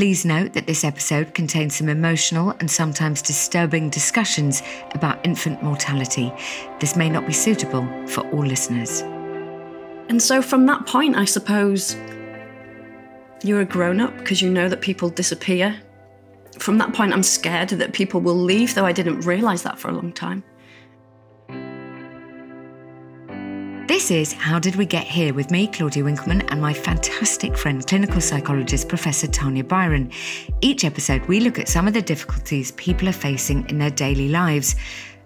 Please note that this episode contains some emotional and sometimes disturbing discussions about infant mortality. This may not be suitable for all listeners. And so from that point, I suppose you're a grown-up because you know that people disappear. From that point, I'm scared that people will leave, though I didn't realise that for a long time. This is How Did We Get Here with me, Claudia Winkleman, and my fantastic friend, clinical psychologist, Professor Tanya Byron. Each episode, we look at some of the difficulties people are facing in their daily lives.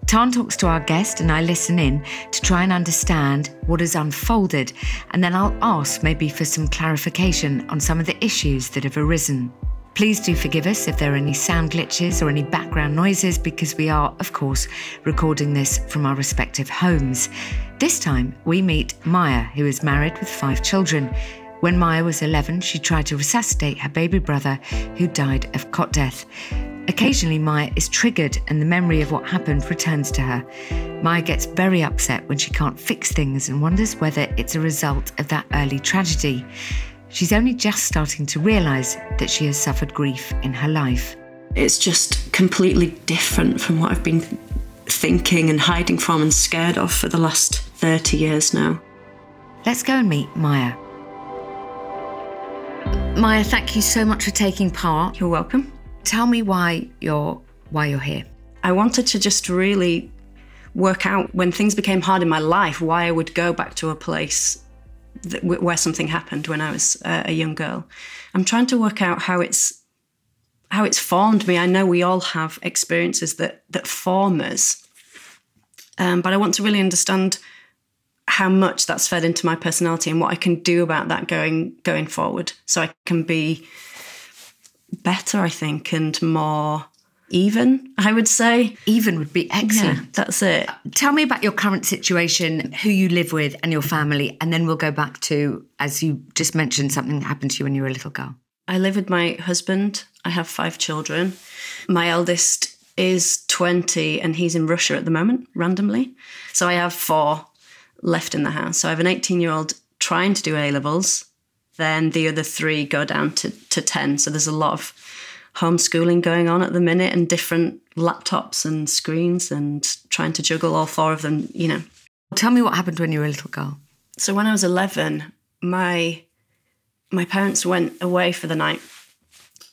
Tan talks to our guest and I listen in to try and understand what has unfolded, and then I'll ask maybe for some clarification on some of the issues that have arisen. Please do forgive us if there are any sound glitches or any background noises because we are, of course, recording this from our respective homes. This time we meet Maya, who is married with 5 children. When Maya was 11, she tried to resuscitate her baby brother who died of cot death. Occasionally, Maya is triggered and the memory of what happened returns to her. Maya gets very upset when she can't fix things and wonders whether it's a result of that early tragedy. She's only just starting to realise that she has suffered grief in her life. It's just completely different from what I've been thinking and hiding from and scared of for the last 30 years now. Let's go and meet Maya. Maya, thank you so much for taking part. You're welcome. Tell me why you're here. I wanted to just really work out, when things became hard in my life, why I would go back to a place where something happened when I was a young girl. I'm trying to work out how it's formed me. I know we all have experiences that form us, but I want to really understand how much that's fed into my personality and what I can do about that going forward, so I can be better, I think, and more even, I would say. Even would be excellent. Yeah, that's it. Tell me about your current situation, who you live with and your family, and then we'll go back to, as you just mentioned, something that happened to you when you were a little girl. I live with my husband. I have 5 children. My eldest is 20 and he's in Russia at the moment, randomly. So I have 4 left in the house. So I have an 18-year-old trying to do A-levels. Then the other 3 go down to 10. So there's a lot of homeschooling going on at the minute and different laptops and screens and trying to juggle all 4 of them, you know. Tell me what happened when you were a little girl. So when I was 11, my parents went away for the night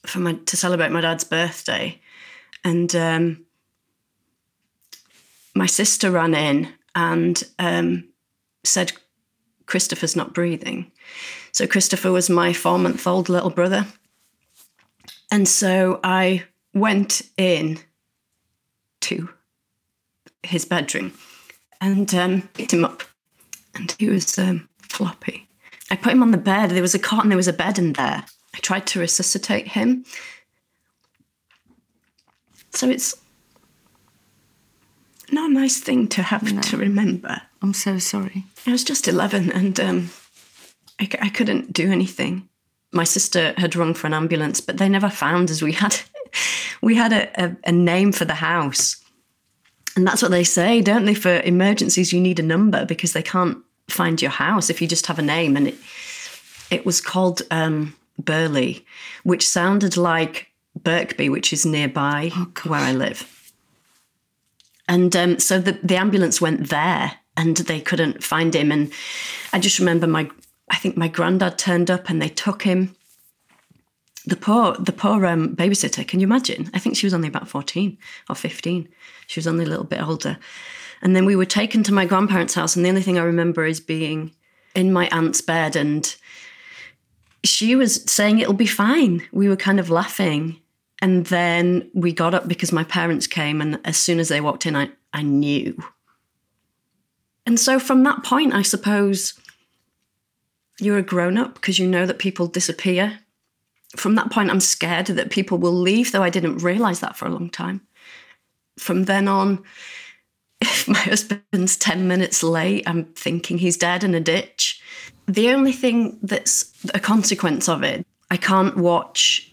to celebrate my dad's birthday. And my sister ran in and said, "Christopher's not breathing." So Christopher was my 4-month-old little brother. And so I went in to his bedroom and picked him up. And he was floppy. I put him on the bed. There was a cot and there was a bed in there. I tried to resuscitate him. So it's not a nice thing to have to remember. I'm so sorry. I was just 11 and I couldn't do anything. My sister had rung for an ambulance, but they never found us. We had a name for the house. And that's what they say, don't they? For emergencies, you need a number because they can't find your house if you just have a name. And it was called Burley, which sounded like Birkby, which is nearby where I live. And so the ambulance went there and they couldn't find him. And I just remember I think my granddad turned up and they took him. The poor babysitter, can you imagine? I think she was only about 14 or 15. She was only a little bit older. And then we were taken to my grandparents' house, and the only thing I remember is being in my aunt's bed, and she was saying, "It'll be fine." We were kind of laughing. And then we got up because my parents came, and as soon as they walked in, I knew. And so from that point, I suppose you're a grown-up because you know that people disappear. From that point, I'm scared that people will leave, though I didn't realise that for a long time. From then on, if my husband's 10 minutes late, I'm thinking he's dead in a ditch. The only thing that's a consequence of it, I can't watch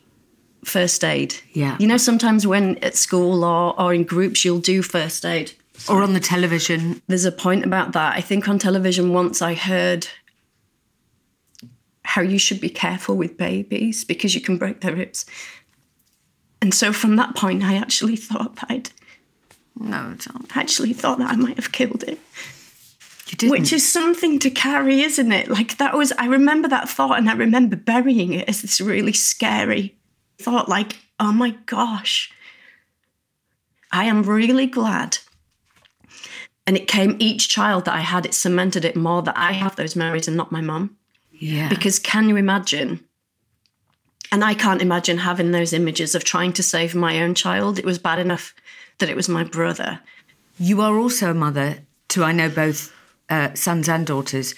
first aid. Yeah. You know, sometimes when at school or in groups, you'll do first aid. Or on the television. There's a point about that. I think on television once I heard how you should be careful with babies because you can break their ribs. And so from that point, I actually thought that I might have killed him. You didn't. Which is something to carry, isn't it? Like that was, I remember that thought and I remember burying it as this really scary thought, like, oh my gosh, I am really glad. And it came each child that I had, it cemented it more that I have those memories and not my mum. Yeah. Because can you imagine? And I can't imagine having those images of trying to save my own child. It was bad enough that it was my brother. You are also a mother to, I know, both sons and daughters.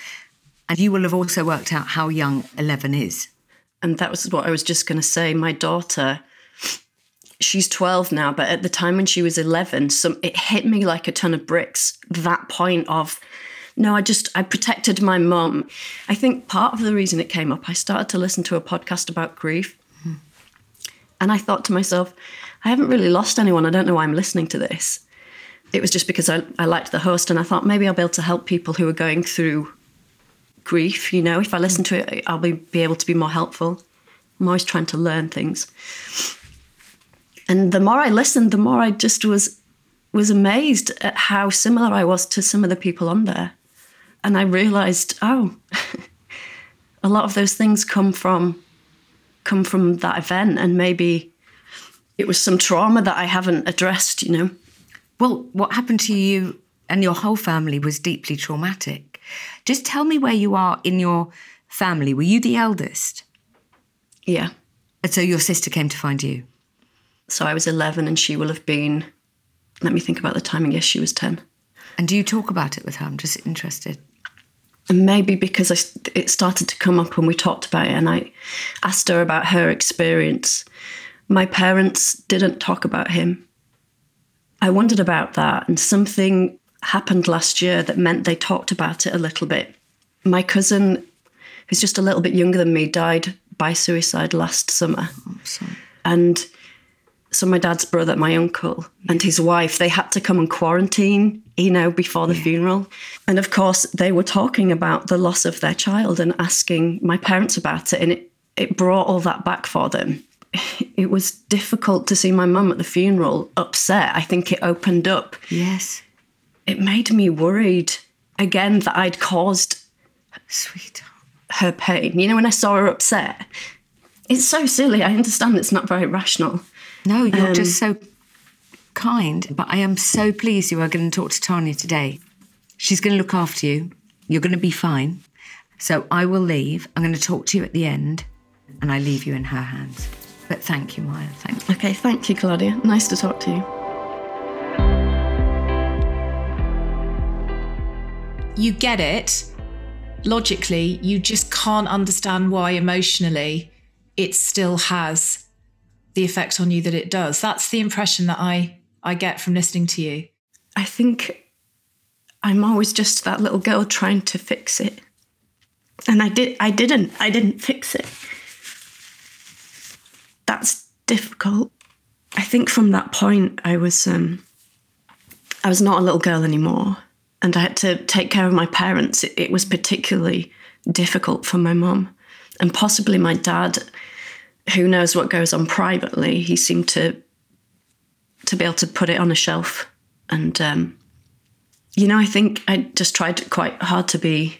And you will have also worked out how young 11 is. And that was what I was just going to say. My daughter, she's 12 now, but at the time when she was 11, it hit me like a ton of bricks, that point of... No, I protected my mum. I think part of the reason it came up, I started to listen to a podcast about grief. Mm. And I thought to myself, I haven't really lost anyone. I don't know why I'm listening to this. It was just because I liked the host and I thought maybe I'll be able to help people who are going through grief. You know, if I listen to it, I'll be able to be more helpful. I'm always trying to learn things. And the more I listened, the more I just was amazed at how similar I was to some of the people on there. And I realised, a lot of those things come from that event, and maybe it was some trauma that I haven't addressed, you know. Well, what happened to you and your whole family was deeply traumatic. Just tell me where you are in your family. Were you the eldest? Yeah. And so your sister came to find you? So I was 11 and she will have been, let me think about the timing, yes, she was 10. And do you talk about it with her? I'm just interested. And maybe because it started to come up when we talked about it and I asked her about her experience. My parents didn't talk about him. I wondered about that, and something happened last year that meant they talked about it a little bit. My cousin, who's just a little bit younger than me, died by suicide last summer. Oh, I'm sorry. And so my dad's brother, my uncle, and his wife, they had to come and quarantine, you know, before the funeral. And of course, they were talking about the loss of their child and asking my parents about it. And it brought all that back for them. It was difficult to see my mum at the funeral upset. I think it opened up. Yes. It made me worried, again, that I'd caused her pain. You know, when I saw her upset, it's so silly. I understand it's not very rational. No, you're just so kind. But I am so pleased you are going to talk to Tanya today. She's going to look after you. You're going to be fine. So I will leave. I'm going to talk to you at the end, and I leave you in her hands. But thank you, Maya. Thank you. Okay, thank you, Claudia. Nice to talk to you. You get it. Logically, you just can't understand why emotionally it still has the effect on you that it does. That's the impression that I get from listening to you. I think I'm always just that little girl trying to fix it. And I didn't fix it. That's difficult. I think from that point I was not a little girl anymore, and I had to take care of my parents. It was particularly difficult for my mum and possibly my dad. Who knows what goes on privately? He seemed to be able to put it on a shelf. And, you know, I think I just tried quite hard to be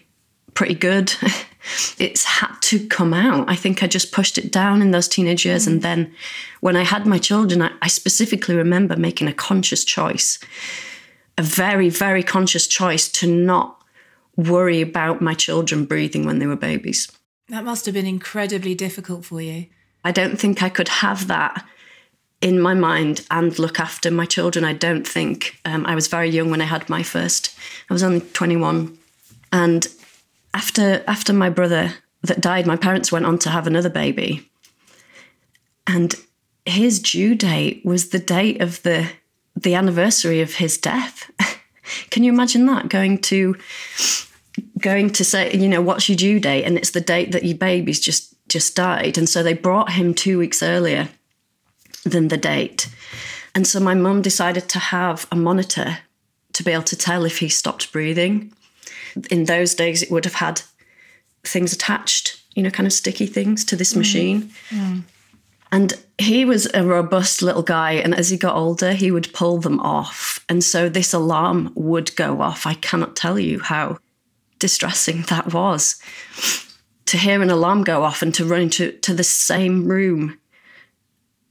pretty good. It's had to come out. I think I just pushed it down in those teenage years. And then when I had my children, I specifically remember making a conscious choice, a very, very conscious choice to not worry about my children breathing when they were babies. That must have been incredibly difficult for you. I don't think I could have that in my mind and look after my children. I don't think. I was very young when I had my first. I was only 21. And after my brother that died, my parents went on to have another baby. And his due date was the date of the anniversary of his death. Can you imagine that? Going to say, you know, what's your due date? And it's the date that your baby's just died. And so they brought him 2 weeks earlier than the date. And so my mum decided to have a monitor to be able to tell if he stopped breathing. In those days, it would have had things attached you know, kind of sticky things to this machine. Mm. And he was a robust little guy, and as he got older, he would pull them off. And so this alarm would go off. I cannot tell you how distressing that was, to hear an alarm go off and to run into the same room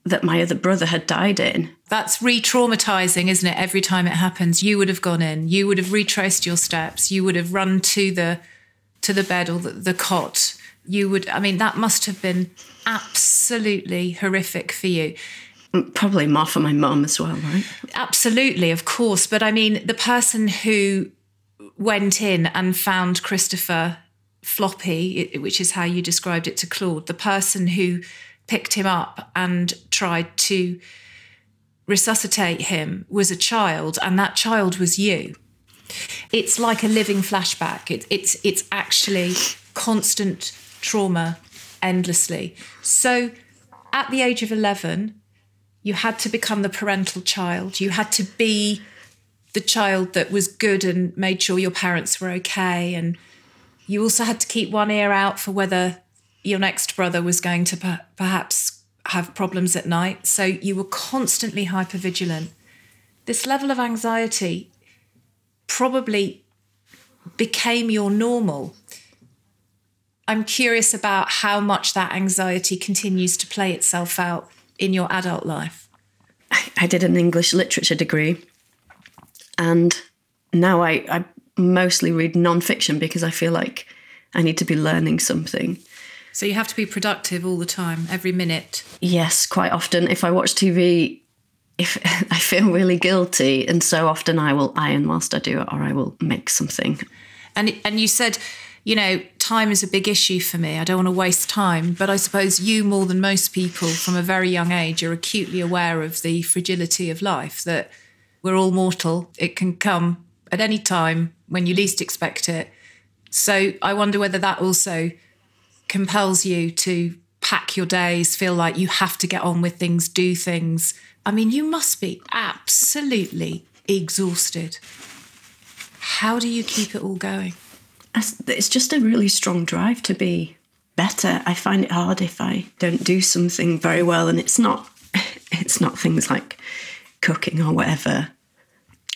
that my other brother had died in. That's re-traumatising, isn't it? Every time it happens, you would have gone in, you would have retraced your steps, you would have run to the bed or the cot. You would, I mean, that must have been absolutely horrific for you. Probably more for my mum as well, right? Absolutely, of course. But I mean, the person who went in and found Christopher floppy, which is how you described it to Claude, the person who picked him up and tried to resuscitate him was a child, and that child was you. It's like a living flashback. It's actually constant trauma endlessly. So at the age of 11, you had to become the parental child. You had to be the child that was good and made sure your parents were okay. And you also had to keep one ear out for whether your next brother was going to perhaps have problems at night. So you were constantly hypervigilant. This level of anxiety probably became your normal. I'm curious about how much that anxiety continues to play itself out in your adult life. I did an English literature degree, and now I mostly read non-fiction because I feel like I need to be learning something. So you have to be productive all the time, every minute. Yes, quite often. If I watch TV, I feel really guilty, and so often I will iron whilst I do it, or I will make something. And you said, you know, time is a big issue for me. I don't want to waste time. But I suppose you, more than most people from a very young age, are acutely aware of the fragility of life, that we're all mortal. It can come at any time when you least expect it. So I wonder whether that also compels you to pack your days, feel like you have to get on with things, do things. I mean, you must be absolutely exhausted. How do you keep it all going? It's just a really strong drive to be better. I find it hard if I don't do something very well, and it's not things like cooking or whatever,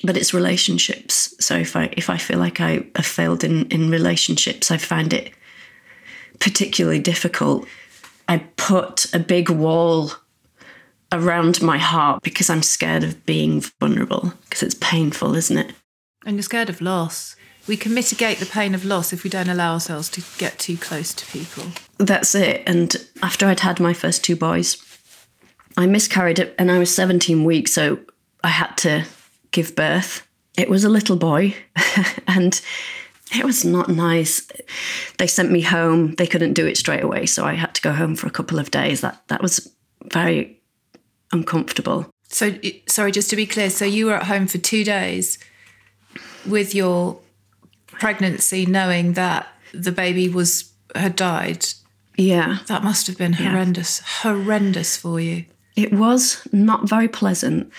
but it's relationships. So if I feel like I have failed in relationships, I find it particularly difficult. I put a big wall around my heart because I'm scared of being vulnerable, because it's painful, isn't it? And you're scared of loss. We can mitigate the pain of loss if we don't allow ourselves to get too close to people. That's it. And after I'd had my first two boys, I miscarried it, and I was 17 weeks, so I had to give birth. It was a little boy, and it was not nice. They sent me home. They couldn't do it straight away, so I had to go home for a couple of days. That was very uncomfortable. So, sorry, just to be clear, so you were at home for 2 days with your pregnancy, knowing that the baby had died. Yeah. That must have been horrendous, horrendous for you. It was not very pleasant.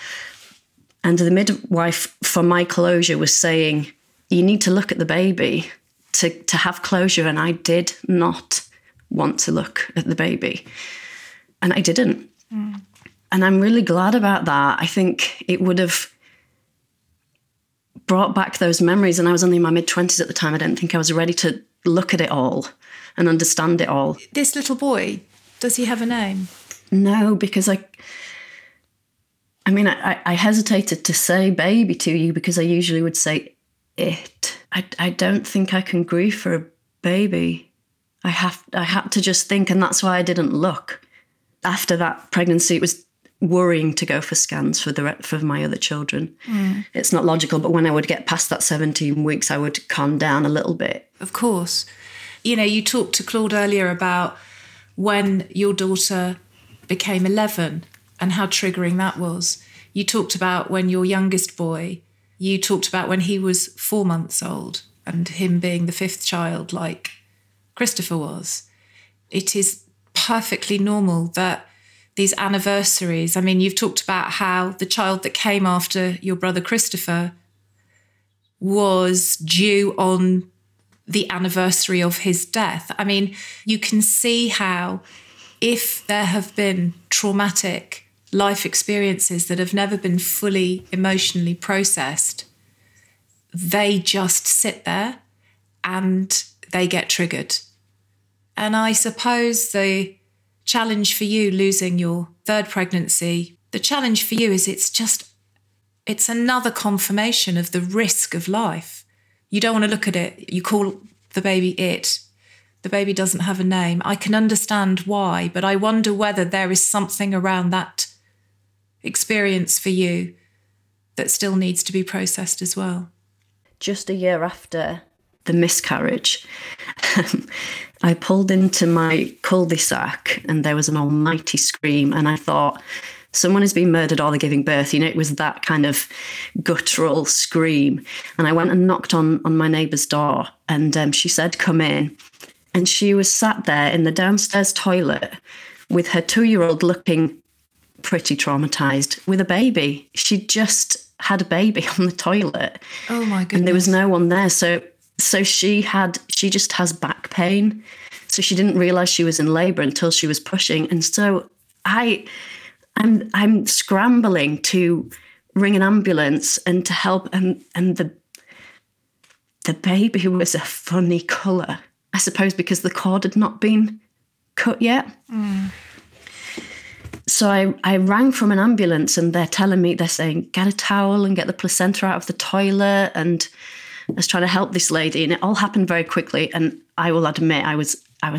And the midwife for my closure was saying, you need to look at the baby to have closure. And I did not want to look at the baby. And I didn't. Mm. And I'm really glad about that. I think it would have brought back those memories, and I was only in my mid-20s at the time. I don't think I was ready to look at it all and understand it all. This little boy, does he have a name? No, because I hesitated to say baby to you because I usually would say it. I don't think I can grieve for a baby. I had to just think, and that's why I didn't look. After that pregnancy, it was worrying to go for scans for my other children. Mm. It's not logical, but when I would get past that 17 weeks, I would calm down a little bit. Of course. You know, you talked to Claude earlier about when your daughter became 11 and how triggering that was. You talked about when your youngest boy, you talked about when he was 4 months old and him being the fifth child like Christopher was. It is perfectly normal that these anniversaries. I mean, you've talked about how the child that came after your brother Christopher was due on the anniversary of his death. I mean, you can see how if there have been traumatic life experiences that have never been fully emotionally processed, they just sit there and they get triggered. And I suppose the challenge for you losing your third pregnancy, the challenge for you is it's another confirmation of the risk of life. You don't want to look at it. You call the baby it. The baby doesn't have a name. I can understand why, but I wonder whether there is something around that experience for you that still needs to be processed as well. Just a year after the miscarriage, I pulled into my cul-de-sac and there was an almighty scream, and I thought, someone has been murdered or they're giving birth. You know, it was that kind of guttural scream. And I went and knocked on my neighbour's door, and she said, come in. And she was sat there in the downstairs toilet with her 2-year-old looking pretty traumatised with a baby. She just had a baby on the toilet. Oh, my goodness. And there was no one there. So she just has back pain. So she didn't realise she was in labour until she was pushing. And so I'm scrambling to ring an ambulance and to help. And the baby was a funny colour, I suppose, because the cord had not been cut yet. Mm. So I rang from an ambulance and they're saying, get a towel and get the placenta out of the toilet. And I was trying to help this lady, and it all happened very quickly. And I will admit, I was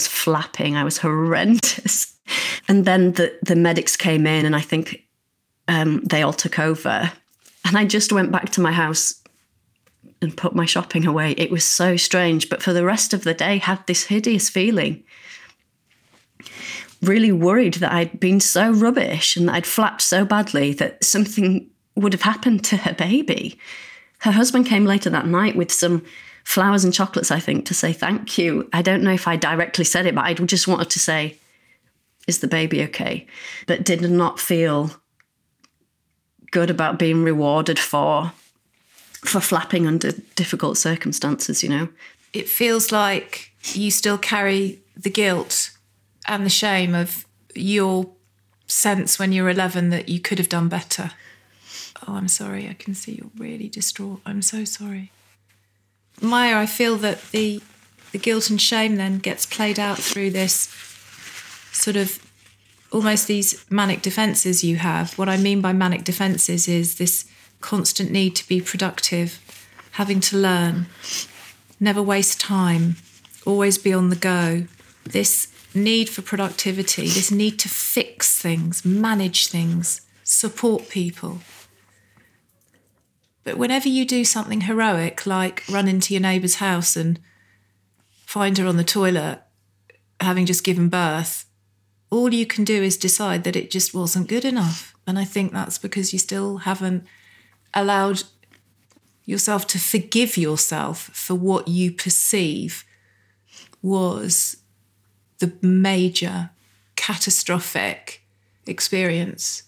flapping. I was horrendous. And then the medics came in, and I think they all took over. And I just went back to my house and put my shopping away. It was so strange. But for the rest of the day, had this hideous feeling. Really worried that I'd been so rubbish and that I'd flapped so badly that something would have happened to her baby. Her husband came later that night with some flowers and chocolates, I think, to say thank you. I don't know if I directly said it, but I just wanted to say, is the baby okay? But did not feel good about being rewarded for flapping under difficult circumstances, you know. It feels like you still carry the guilt and the shame of your sense when you were 11 that you could have done better. Oh, I'm sorry. I can see you're really distraught. I'm so sorry. Maya, I feel that the guilt and shame then gets played out through this sort of almost these manic defences you have. What I mean by manic defences is this constant need to be productive, having to learn, never waste time, always be on the go. This need for productivity, this need to fix things, manage things, support people. But whenever you do something heroic, like run into your neighbour's house and find her on the toilet, having just given birth, all you can do is decide that it just wasn't good enough. And I think that's because you still haven't allowed yourself to forgive yourself for what you perceive was the major catastrophic experience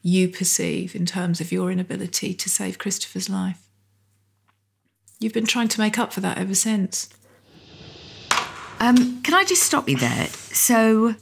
you perceive in terms of your inability to save Christopher's life. You've been trying to make up for that ever since. Can I just stop you there? So,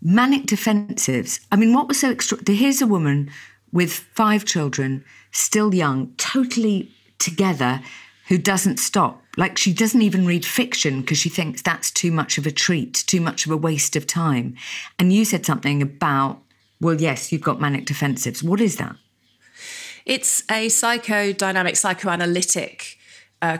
manic defensives. I mean, what was so extraordinary? Here's a woman with 5 children, still young, totally together, who doesn't stop. Like, she doesn't even read fiction because she thinks that's too much of a treat, too much of a waste of time. And you said something about, well, yes, you've got manic defensives. What is that? It's a psychodynamic, psychoanalytic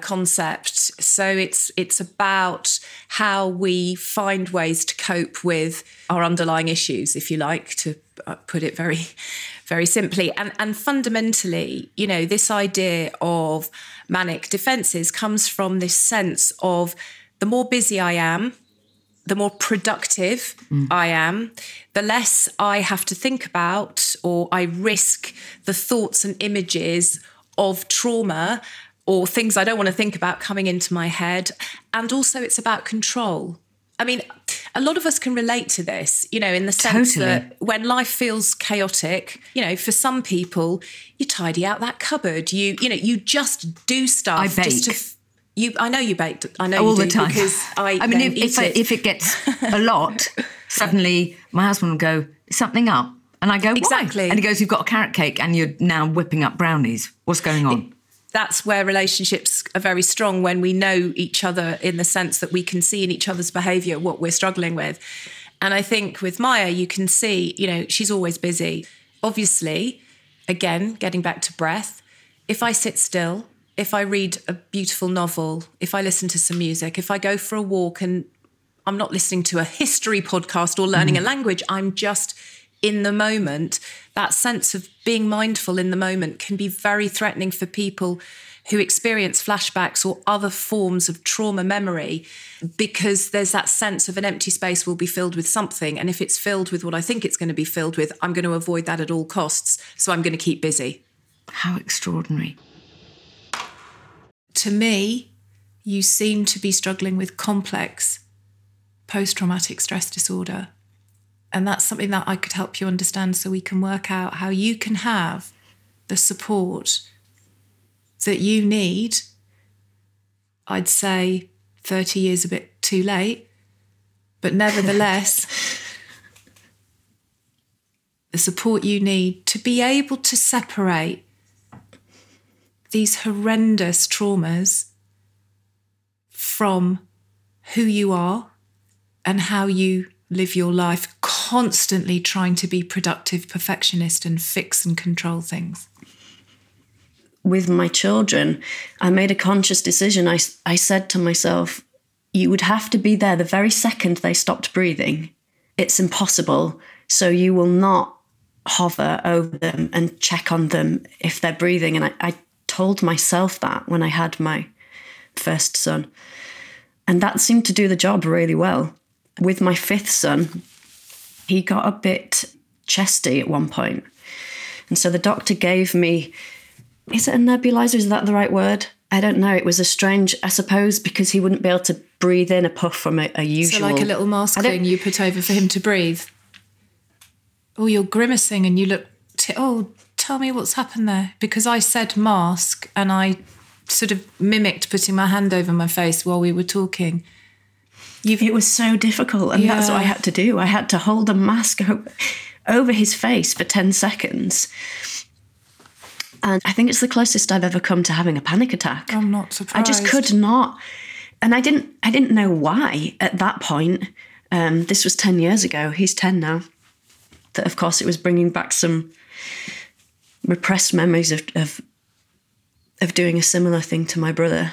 concept. So it's about how we find ways to cope with our underlying issues, if you like, to put it very, very simply. And fundamentally, you know, this idea of manic defenses comes from this sense of the more busy I am, the more productive I am, the less I have to think about or I risk the thoughts and images of trauma or things I don't want to think about coming into my head. And also it's about control. I mean, a lot of us can relate to this, you know, in the sense that when life feels chaotic, you know, for some people, you tidy out that cupboard, you know, you just do stuff. I bake. I know you baked. I know all you do the time. Because I mean, if it gets a lot, suddenly my husband will go, "Is something up?" And I go, "Why?" Exactly. And he goes, "You've got a carrot cake, and you're now whipping up brownies. What's going on?" That's where relationships are very strong, when we know each other in the sense that we can see in each other's behaviour what we're struggling with. And I think with Maya, you can see, you know, she's always busy. Obviously, again, getting back to breath, if I sit still, if I read a beautiful novel, if I listen to some music, if I go for a walk and I'm not listening to a history podcast or learning a language, I'm just in the moment, that sense of being mindful in the moment can be very threatening for people who experience flashbacks or other forms of trauma memory, because there's that sense of an empty space will be filled with something. And if it's filled with what I think it's going to be filled with, I'm going to avoid that at all costs. So I'm going to keep busy. How extraordinary. To me, you seem to be struggling with complex post-traumatic stress disorder. And that's something that I could help you understand, so we can work out how you can have the support that you need. I'd say 30 years a bit too late, but nevertheless, the support you need to be able to separate these horrendous traumas from who you are and how you live your life, constantly trying to be productive, perfectionist, and fix and control things. With my children, I made a conscious decision. I said to myself, you would have to be there the very second they stopped breathing. It's impossible. So you will not hover over them and check on them if they're breathing. And I told myself that when I had my first son. And that seemed to do the job really well. With my fifth son, he got a bit chesty at one point. And so the doctor gave me, is it a nebulizer? Is that the right word? I don't know. It was a strange, I suppose, because he wouldn't be able to breathe in a puff from a usual. So like a little mask thing you put over for him to breathe. Oh, you're grimacing and you look, oh, tell me what's happened there. Because I said mask and I sort of mimicked putting my hand over my face while we were talking. It was so difficult, and that's what I had to do. I had to hold a mask over his face for 10 seconds. And I think it's the closest I've ever come to having a panic attack. I'm not surprised. I just could not. And I didn't know why at that point. This was 10 years ago. He's 10 now. That, of course, it was bringing back some repressed memories of doing a similar thing to my brother.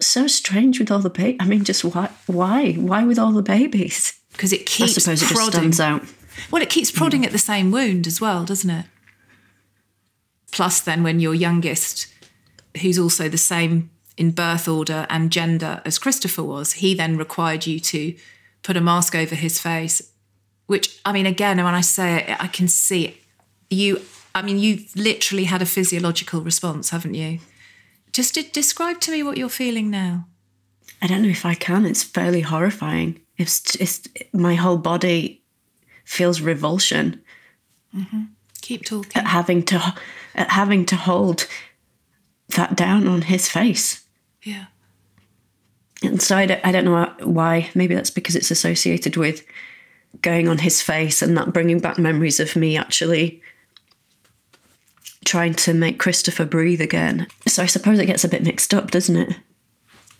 So strange with all the babies. I mean, just why? Why with all the babies? Because it keeps prodding. I suppose it just stands out. Well, it keeps prodding at the same wound as well, doesn't it? Plus then when your youngest, who's also the same in birth order and gender as Christopher was, he then required you to put a mask over his face, which, I mean, again, when I say it, I can see it. You've literally had a physiological response, haven't you? Just describe to me what you're feeling now. I don't know if I can. It's fairly horrifying. It's my whole body feels revulsion. Mm-hmm. Keep talking. At having to hold that down on his face. Yeah. And so I don't know why. Maybe that's because it's associated with going on his face and that bringing back memories of me actually trying to make Christopher breathe again. So I suppose it gets a bit mixed up, doesn't it?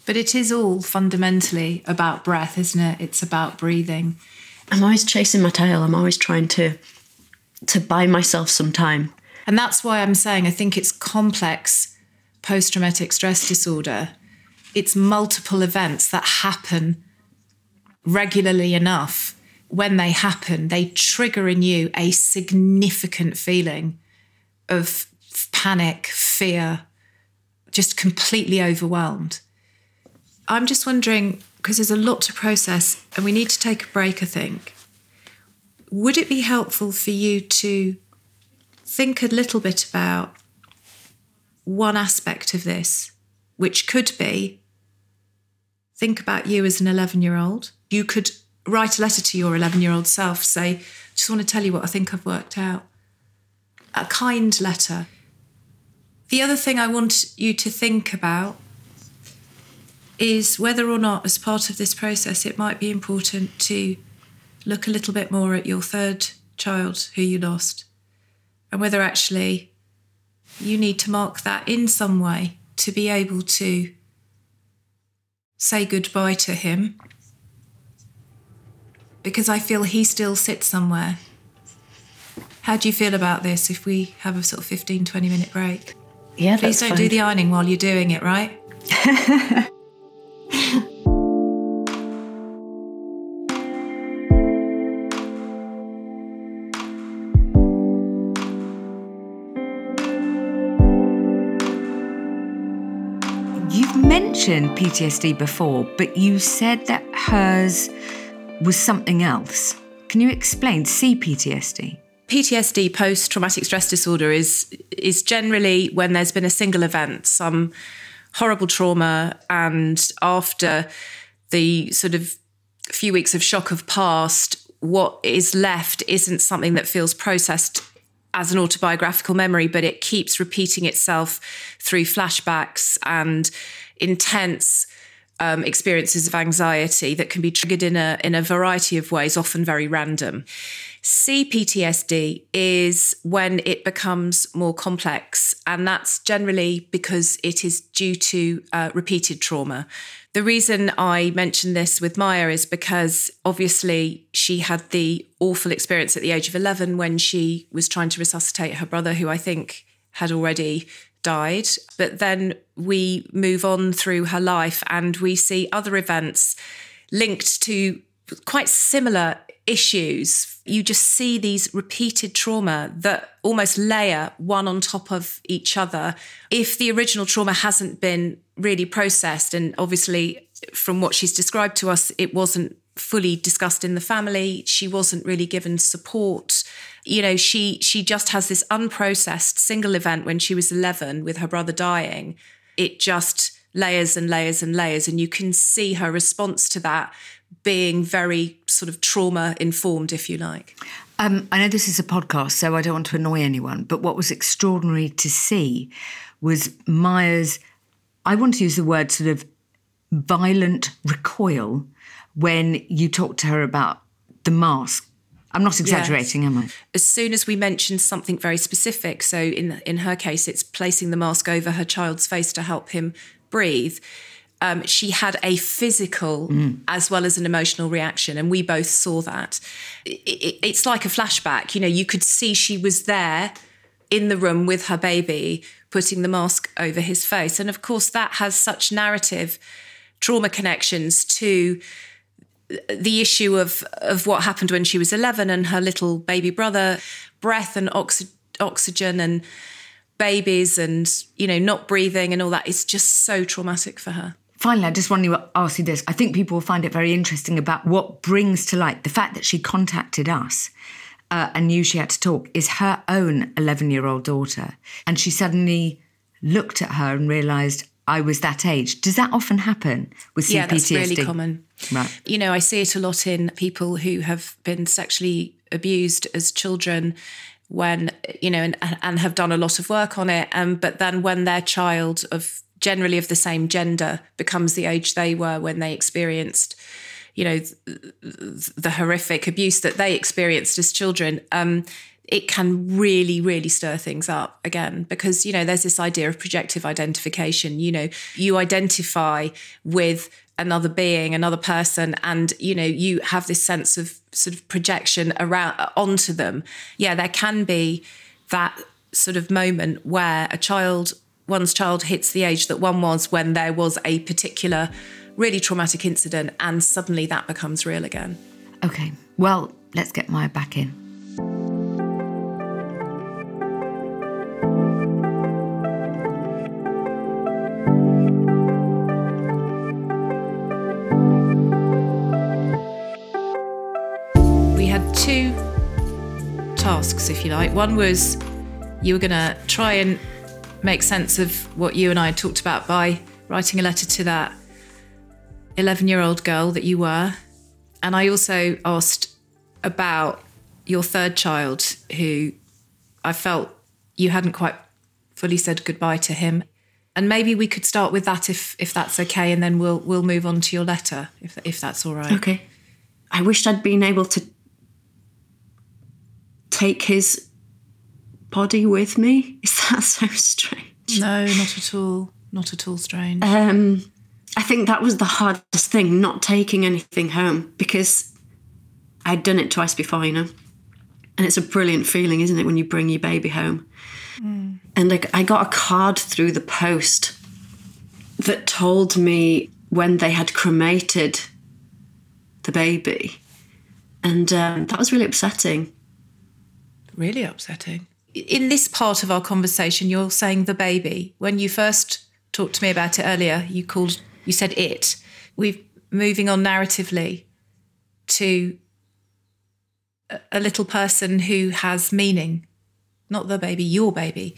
But it is all fundamentally about breath, isn't it? It's about breathing. I'm always chasing my tail. I'm always trying to buy myself some time. And that's why I'm saying I think it's complex post-traumatic stress disorder. It's multiple events that happen regularly enough. When they happen, they trigger in you a significant feeling of panic, fear, just completely overwhelmed. I'm just wondering, because there's a lot to process and we need to take a break, I think. Would it be helpful for you to think a little bit about one aspect of this, which could be, think about you as an 11-year-old. You could write a letter to your 11-year-old self, say, I just want to tell you what I think I've worked out. A kind letter. The other thing I want you to think about is whether or not, as part of this process, it might be important to look a little bit more at your third child who you lost, and whether actually you need to mark that in some way to be able to say goodbye to him, because I feel he still sits somewhere. How do you feel about this if we have a sort of 15, 20-minute break? Yeah, that's fine. Please don't do the ironing while you're doing it, right? You've mentioned PTSD before, but you said that hers was something else. Can you explain CPTSD? PTSD, post-traumatic stress disorder, is generally when there's been a single event, some horrible trauma, and after the sort of few weeks of shock have passed, what is left isn't something that feels processed as an autobiographical memory, but it keeps repeating itself through flashbacks and intense experiences of anxiety that can be triggered in a variety of ways, often very random. CPTSD is when it becomes more complex, and that's generally because it is due to repeated trauma. The reason I mention this with Maya is because obviously she had the awful experience at the age of 11 when she was trying to resuscitate her brother, who I think had already died. But then we move on through her life and we see other events linked to quite similar issues. You just see these repeated trauma that almost layer one on top of each other. If the original trauma hasn't been really processed, and obviously from what she's described to us, it wasn't fully discussed in the family. She wasn't really given support. You know, she just has this unprocessed single event when she was 11 with her brother dying. It just layers and layers and layers. And you can see her response to that being very sort of trauma-informed, if you like. I know this is a podcast, so I don't want to annoy anyone, but what was extraordinary to see was Maya's, I want to use the word sort of violent recoil when you talked to her about the mask. I'm not exaggerating, yes. Am I? As soon as we mentioned something very specific, so in her case, it's placing the mask over her child's face to help him breathe, she had a physical as well as an emotional reaction, and we both saw that. It's like a flashback. You know, you could see she was there in the room with her baby, putting the mask over his face. And, of course, that has such narrative trauma connections to the issue of what happened when she was 11 and her little baby brother, breath and oxygen and babies and, you know, not breathing and all that. It's just so traumatic for her. Finally, I just want to ask you this. I think people will find it very interesting about what brings to light the fact that she contacted us and knew she had to talk is her own 11-year-old daughter. And she suddenly looked at her and realised, I was that age. Does that often happen with CPTSD? Yeah, that's really common. Right. You know, I see it a lot in people who have been sexually abused as children when, you know, and have done a lot of work on it. But then when their child of generally of the same gender becomes the age they were when they experienced, you know, the horrific abuse that they experienced as children, it can really, really stir things up again, because, you know, there's this idea of projective identification. You know, you identify with another being, another person, and, you know, you have this sense of sort of projection around onto them. Yeah, there can be that sort of moment where one's child hits the age that one was when there was a particular really traumatic incident, and suddenly that becomes real again. Okay, well, let's get Maya back in. We had two tasks, if you like. One was you were going to try and make sense of what you and I had talked about by writing a letter to that 11-year-old girl that you were. And I also asked about your third child, who I felt you hadn't quite fully said goodbye to him. And maybe we could start with that if that's okay, and then we'll move on to your letter if that's all right. Okay. I wished I'd been able to take his body with me. Is that so strange? No, not at all. Not at all strange. I think that was the hardest thing, not taking anything home, because I'd done it twice before, you know. And it's a brilliant feeling, isn't it, when you bring your baby home? Mm. And I got a card through the post that told me when they had cremated the baby. And that was really upsetting. Really upsetting. In this part of our conversation, you're saying the baby. When you first talked to me about it earlier, you said it. We're moving on narratively to a little person who has meaning. Not the baby, your baby.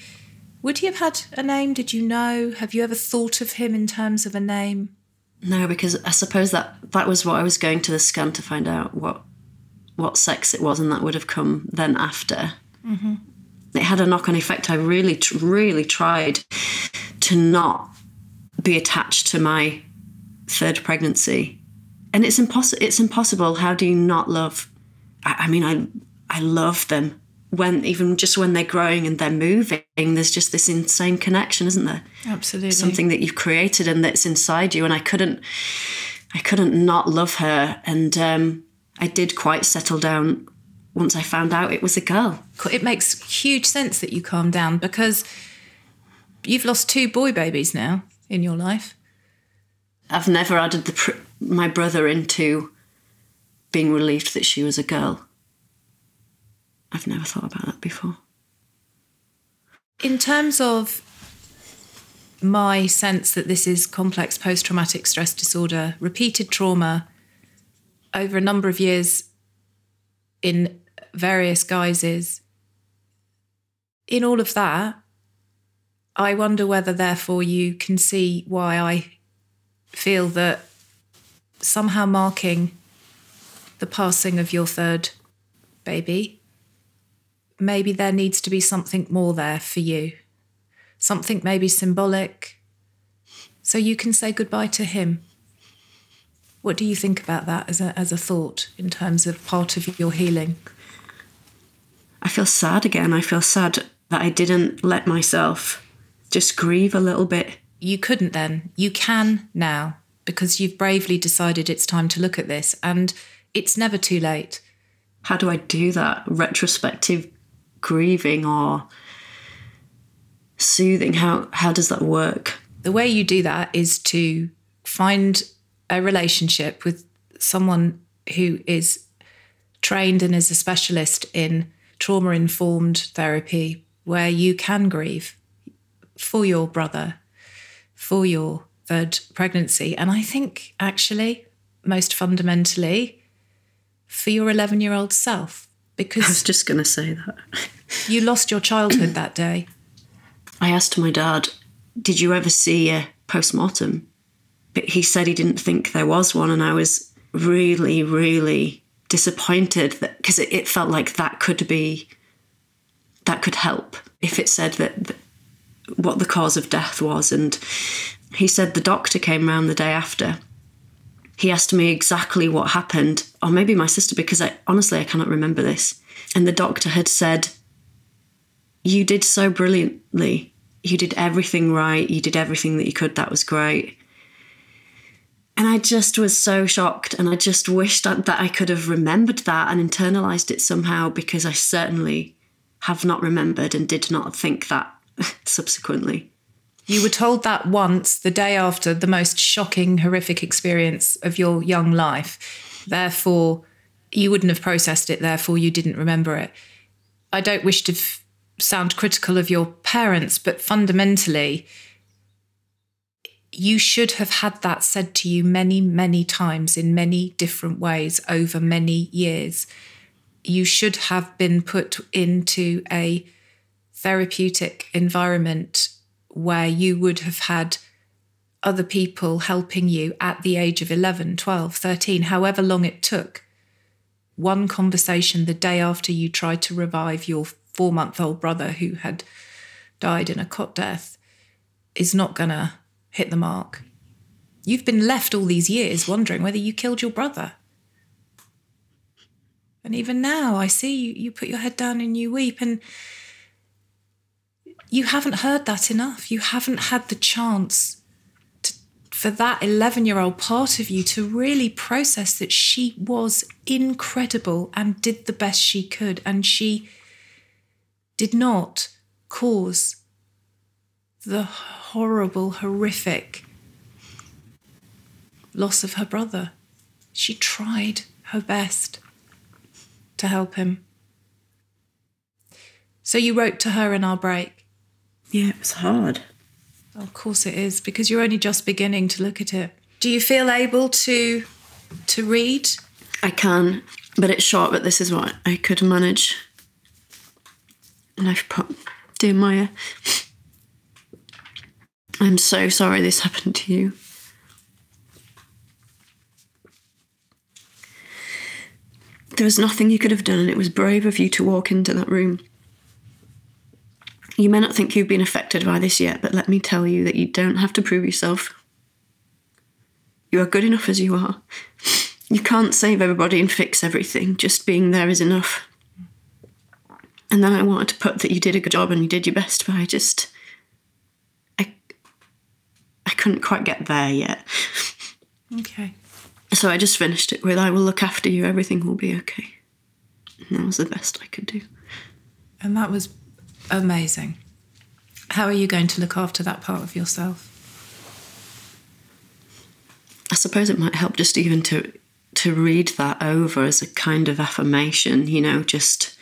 Would he have had a name? Did you know? Have you ever thought of him in terms of a name? No, because I suppose that was what I was going to the scan to find out what sex it was, and that would have come then after. Mm-hmm. It had a knock-on effect. I really, really tried to not be attached to my third pregnancy. And it's impossible. It's impossible. How do you not love? I mean, I love them. When even just when they're growing and they're moving, there's just this insane connection, isn't there? Absolutely. Something that you've created and that's inside you. And I couldn't not love her. And I did quite settle down once I found out it was a girl. It makes huge sense that you calm down, because you've lost two boy babies now in your life. I've never added my brother into being relieved that she was a girl. I've never thought about that before. In terms of my sense that this is complex post-traumatic stress disorder, repeated trauma over a number of years in various guises, in all of that, I wonder whether, therefore, you can see why I feel that somehow marking the passing of your third baby, maybe there needs to be something more there for you. Something maybe symbolic. So you can say goodbye to him. What do you think about that as a thought in terms of part of your healing? I feel sad again. I feel sad that I didn't let myself just grieve a little bit. You couldn't then. You can now, because you've bravely decided it's time to look at this, and it's never too late. How do I do that? Retrospective grieving or soothing? How does that work? The way you do that is to find a relationship with someone who is trained and is a specialist in trauma-informed therapy, where you can grieve for your brother, for your third pregnancy. And I think, actually, most fundamentally, for your 11-year-old self. Because I was just going to say that. You lost your childhood that day. I asked my dad, did you ever see a post-mortem? But he said he didn't think there was one. And I was really, really disappointed, that because it felt like that could help if it said that what the cause of death was. And he said the doctor came round the day after. He asked me exactly what happened, or maybe my sister, because I honestly cannot remember this. And the doctor had said you did so brilliantly. You did everything right. You did everything that you could. That was great. And I just was so shocked, and I just wished that I could have remembered that and internalised it somehow, because I certainly have not remembered and did not think that subsequently. You were told that once, the day after the most shocking, horrific experience of your young life. Therefore, you wouldn't have processed it. Therefore, you didn't remember it. I don't wish to sound critical of your parents, but fundamentally, you should have had that said to you many, many times in many different ways over many years. You should have been put into a therapeutic environment where you would have had other people helping you at the age of 11, 12, 13, however long it took. One conversation the day after you tried to revive your 4-month-old brother who had died in a cot death is not going to hit the mark. You've been left all these years wondering whether you killed your brother. And even now, I see you put your head down and you weep, and you haven't heard that enough. You haven't had the chance for that 11-year-old part of you to really process that she was incredible and did the best she could, and she did not cause the horrible, horrific loss of her brother. She tried her best to help him. So you wrote to her in our break. Yeah, it was hard. Oh, of course it is, because you're only just beginning to look at it. Do you feel able to read? I can, but it's short, but this is what I could manage. And I've put, dear Maya, I'm so sorry this happened to you. There was nothing you could have done, and it was brave of you to walk into that room. You may not think you've been affected by this yet, but let me tell you that you don't have to prove yourself. You are good enough as you are. You can't save everybody and fix everything. Just being there is enough. And then I wanted to put that you did a good job and you did your best, but I couldn't quite get there yet. Okay. So I just finished it with, I will look after you, everything will be okay. And that was the best I could do. And that was amazing. How are you going to look after that part of yourself? I suppose it might help just even to read that over as a kind of affirmation, you know, just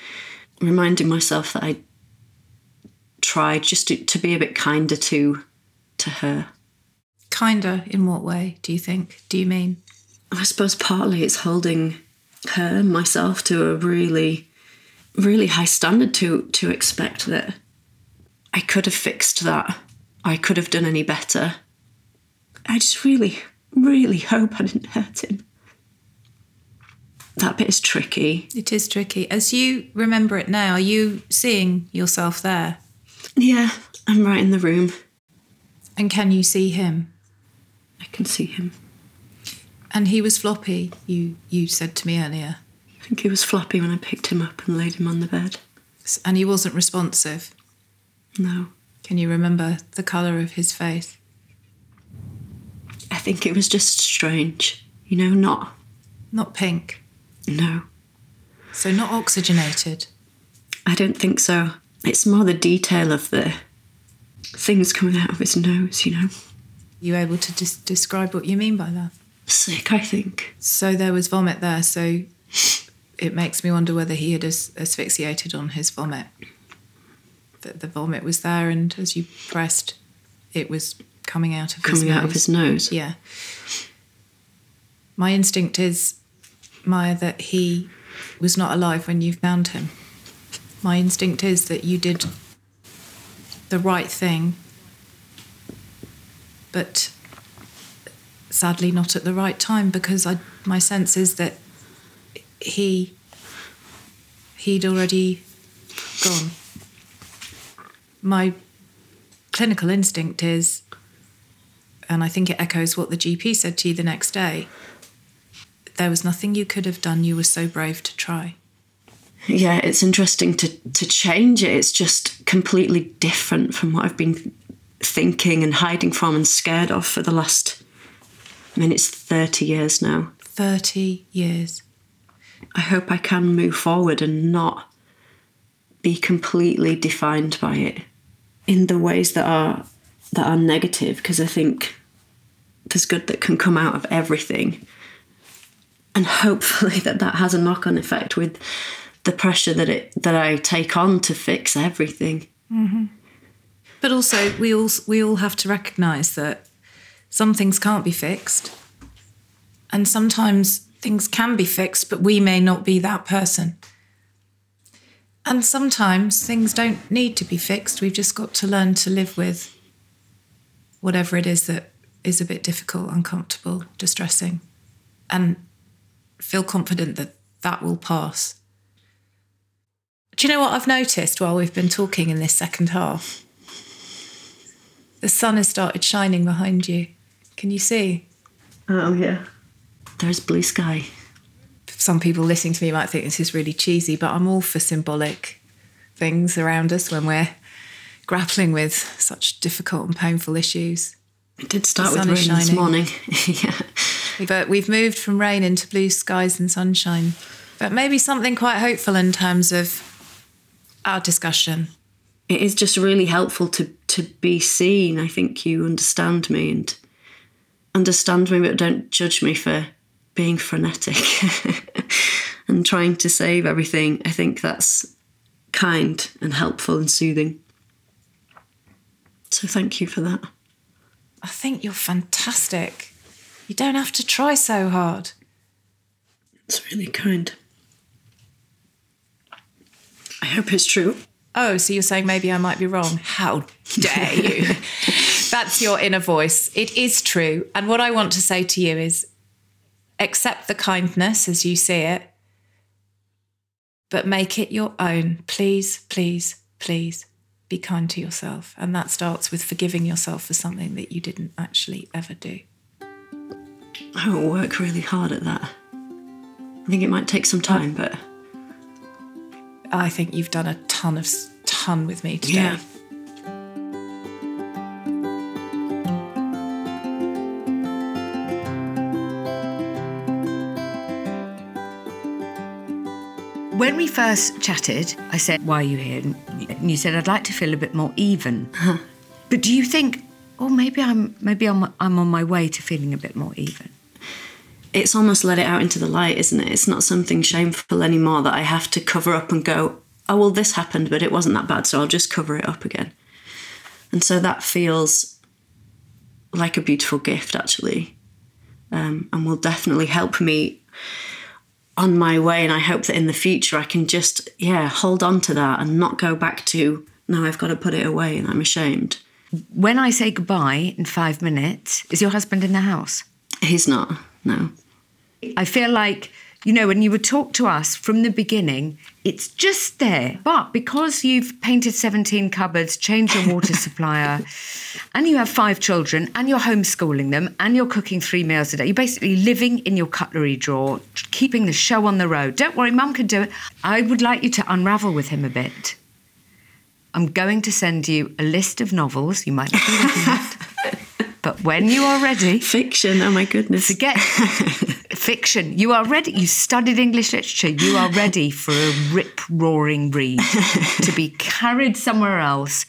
reminding myself that I tried just to be a bit kinder to her. Kinder in what way, do you think? Do you mean? I suppose partly it's holding her, myself, to a really, really high standard to expect that I could have fixed that. I could have done any better. I just really, really hope I didn't hurt him. That bit is tricky. It is tricky. As you remember it now, are you seeing yourself there? Yeah, I'm right in the room. And can you see him? I can see him. And he was floppy, you said to me earlier. I think he was floppy when I picked him up and laid him on the bed. And he wasn't responsive? No. Can you remember the colour of his face? I think it was just strange. You know, Not pink? No. So not oxygenated? I don't think so. It's more the detail of the things coming out of his nose, you know. You able to describe what you mean by that? Sick, I think. So there was vomit there, so it makes me wonder whether he had asphyxiated on his vomit. That the vomit was there, and as you pressed, it was coming out of his nose. Coming out of his nose? Yeah. My instinct is, Maya, that he was not alive when you found him. My instinct is that you did the right thing, but sadly not at the right time, because my sense is that he'd already gone. My clinical instinct is, and I think it echoes what the GP said to you the next day, there was nothing you could have done. You were so brave to try. yeah, it's interesting to change it. It's just completely different from what I've been thinking and hiding from and scared of for the last, I mean, it's 30 years now. 30 years. I hope I can move forward and not be completely defined by it in the ways that are negative, because I think there's good that can come out of everything. And hopefully that has a knock-on effect with the pressure that I take on to fix everything. Mm-hmm. But also, we all have to recognise that some things can't be fixed, and sometimes things can be fixed, but we may not be that person. And sometimes things don't need to be fixed. We've just got to learn to live with whatever it is that is a bit difficult, uncomfortable, distressing, and feel confident that that will pass. Do you know what I've noticed while we've been talking in this second half? The sun has started shining behind you. Can you see? Oh, yeah. There's blue sky. Some people listening to me might think this is really cheesy, but I'm all for symbolic things around us when we're grappling with such difficult and painful issues. It did start with rain this morning. Yeah. But we've moved from rain into blue skies and sunshine. But maybe something quite hopeful in terms of our discussion. It is just really helpful to be seen. I think you understand me and but don't judge me for being frenetic and trying to save everything. I think that's kind and helpful and soothing. So thank you for that. I think you're fantastic. You don't have to try so hard. It's really kind. I hope it's true. Oh, so you're saying maybe I might be wrong. How dare you? That's your inner voice. It is true. And what I want to say to you is accept the kindness as you see it, but make it your own. Please, please, please be kind to yourself. And that starts with forgiving yourself for something that you didn't actually ever do. I will work really hard at that. I think it might take some time, but... I think you've done a ton with me today. Yeah. When we first chatted, I said, "Why are you here?" And you said, "I'd like to feel a bit more even." Huh. But do you think, oh, maybe I'm on my way to feeling a bit more even? It's almost let it out into the light, isn't it? It's not something shameful anymore that I have to cover up and go, oh, well, this happened, but it wasn't that bad, so I'll just cover it up again. And so that feels like a beautiful gift, actually, and will definitely help me on my way. And I hope that in the future I can just, hold on to that and not go back to, no, I've got to put it away and I'm ashamed. When I say goodbye in 5 minutes, is your husband in the house? He's not, no. I feel like, you know, when you would talk to us from the beginning, it's just there. But because you've painted 17 cupboards, changed your water supplier, and you have 5 children, and you're homeschooling them, and you're cooking 3 meals a day, you're basically living in your cutlery drawer, keeping the show on the road. Don't worry, Mum can do it. I would like you to unravel with him a bit. I'm going to send you a list of novels you might not be looking at. But when you are ready... Fiction, oh my goodness. Forget fiction. You are ready. You studied English literature. You are ready for a rip-roaring read to be carried somewhere else.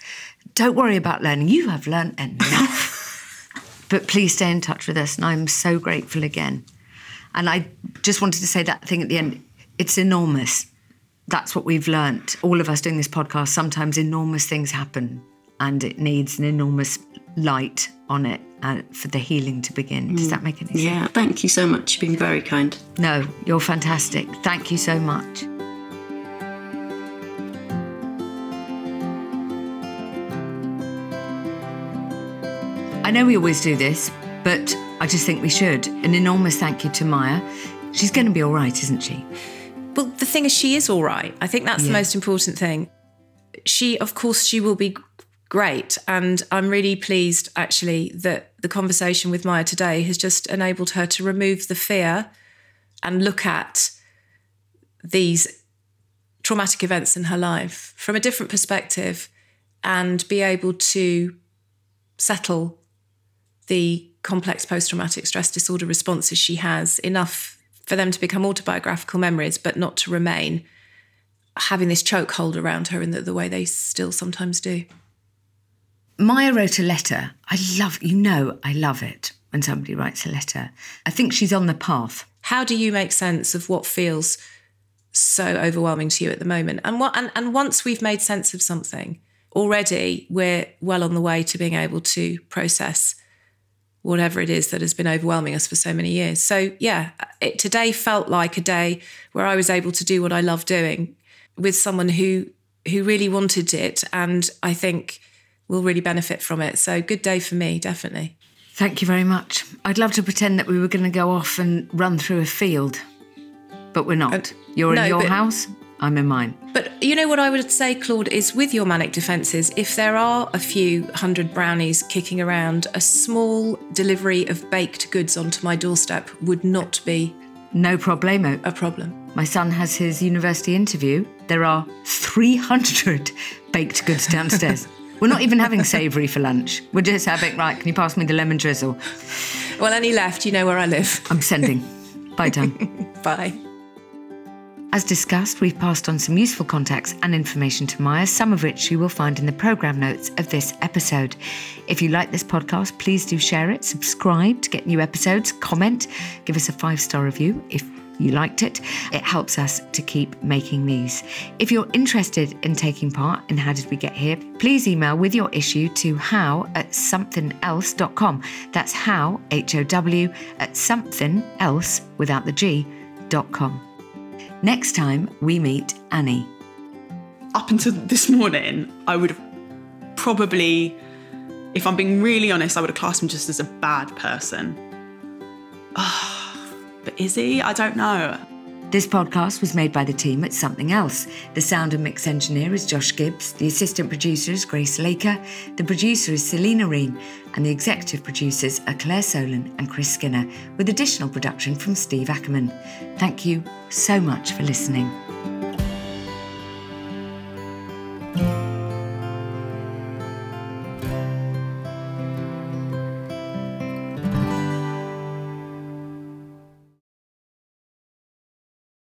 Don't worry about learning. You have learned enough. But please stay in touch with us, and I'm so grateful again. And I just wanted to say that thing at the end. It's enormous. That's what we've learnt. All of us doing this podcast, sometimes enormous things happen, and it needs an enormous light on it for the healing to begin. Does that make any sense? Yeah, thank you so much. You've been very kind. No, you're fantastic. Thank you so much. I know we always do this, but I just think we should. An enormous thank you to Maya. She's going to be all right, isn't she? Well, the thing is, she is all right. I think that's the most important thing. She will be great. And I'm really pleased, actually, that the conversation with Maya today has just enabled her to remove the fear and look at these traumatic events in her life from a different perspective and be able to settle the complex post-traumatic stress disorder responses she has, enough for them to become autobiographical memories, but not to remain having this chokehold around her in the way they still sometimes do. Maya wrote a letter. I love it when somebody writes a letter. I think she's on the path. How do you make sense of what feels so overwhelming to you at the moment? And once we've made sense of something, already we're well on the way to being able to process whatever it is that has been overwhelming us for so many years. So yeah, today felt like a day where I was able to do what I love doing with someone who really wanted it and I think will really benefit from it. So good day for me, definitely. Thank you very much. I'd love to pretend that we were going to go off and run through a field, but we're not. You're in your house, I'm in mine. But you know what I would say, Claude, is with your manic defences, if there are a few hundred brownies kicking around, a small delivery of baked goods onto my doorstep would not be... No problemo. A problem. My son has his university interview. There are 300 baked goods downstairs. We're not even having savoury for lunch. We're just having, right, can you pass me the lemon drizzle? Well, any left, you know where I live. I'm sending. Bye, Dan. Bye. As discussed, we've passed on some useful contacts and information to Maya, some of which you will find in the programme notes of this episode. If you like this podcast, please do share it, subscribe to get new episodes, comment, give us a 5-star review if you liked it. It helps us to keep making these. If you're interested in taking part in How Did We Get Here, please email with your issue to how@somethingelse.com. That's how, HOW, at something else without the G.com. Next time, we meet Annie. Up until this morning, I would have probably, if I'm being really honest, I would have classed him just as a bad person. But is he? I don't know. This podcast was made by the team at Something Else. The sound and mix engineer is Josh Gibbs. The assistant producer is Grace Laker. The producer is Selena Reen. And the executive producers are Claire Solon and Chris Skinner, with additional production from Steve Ackerman. Thank you so much for listening.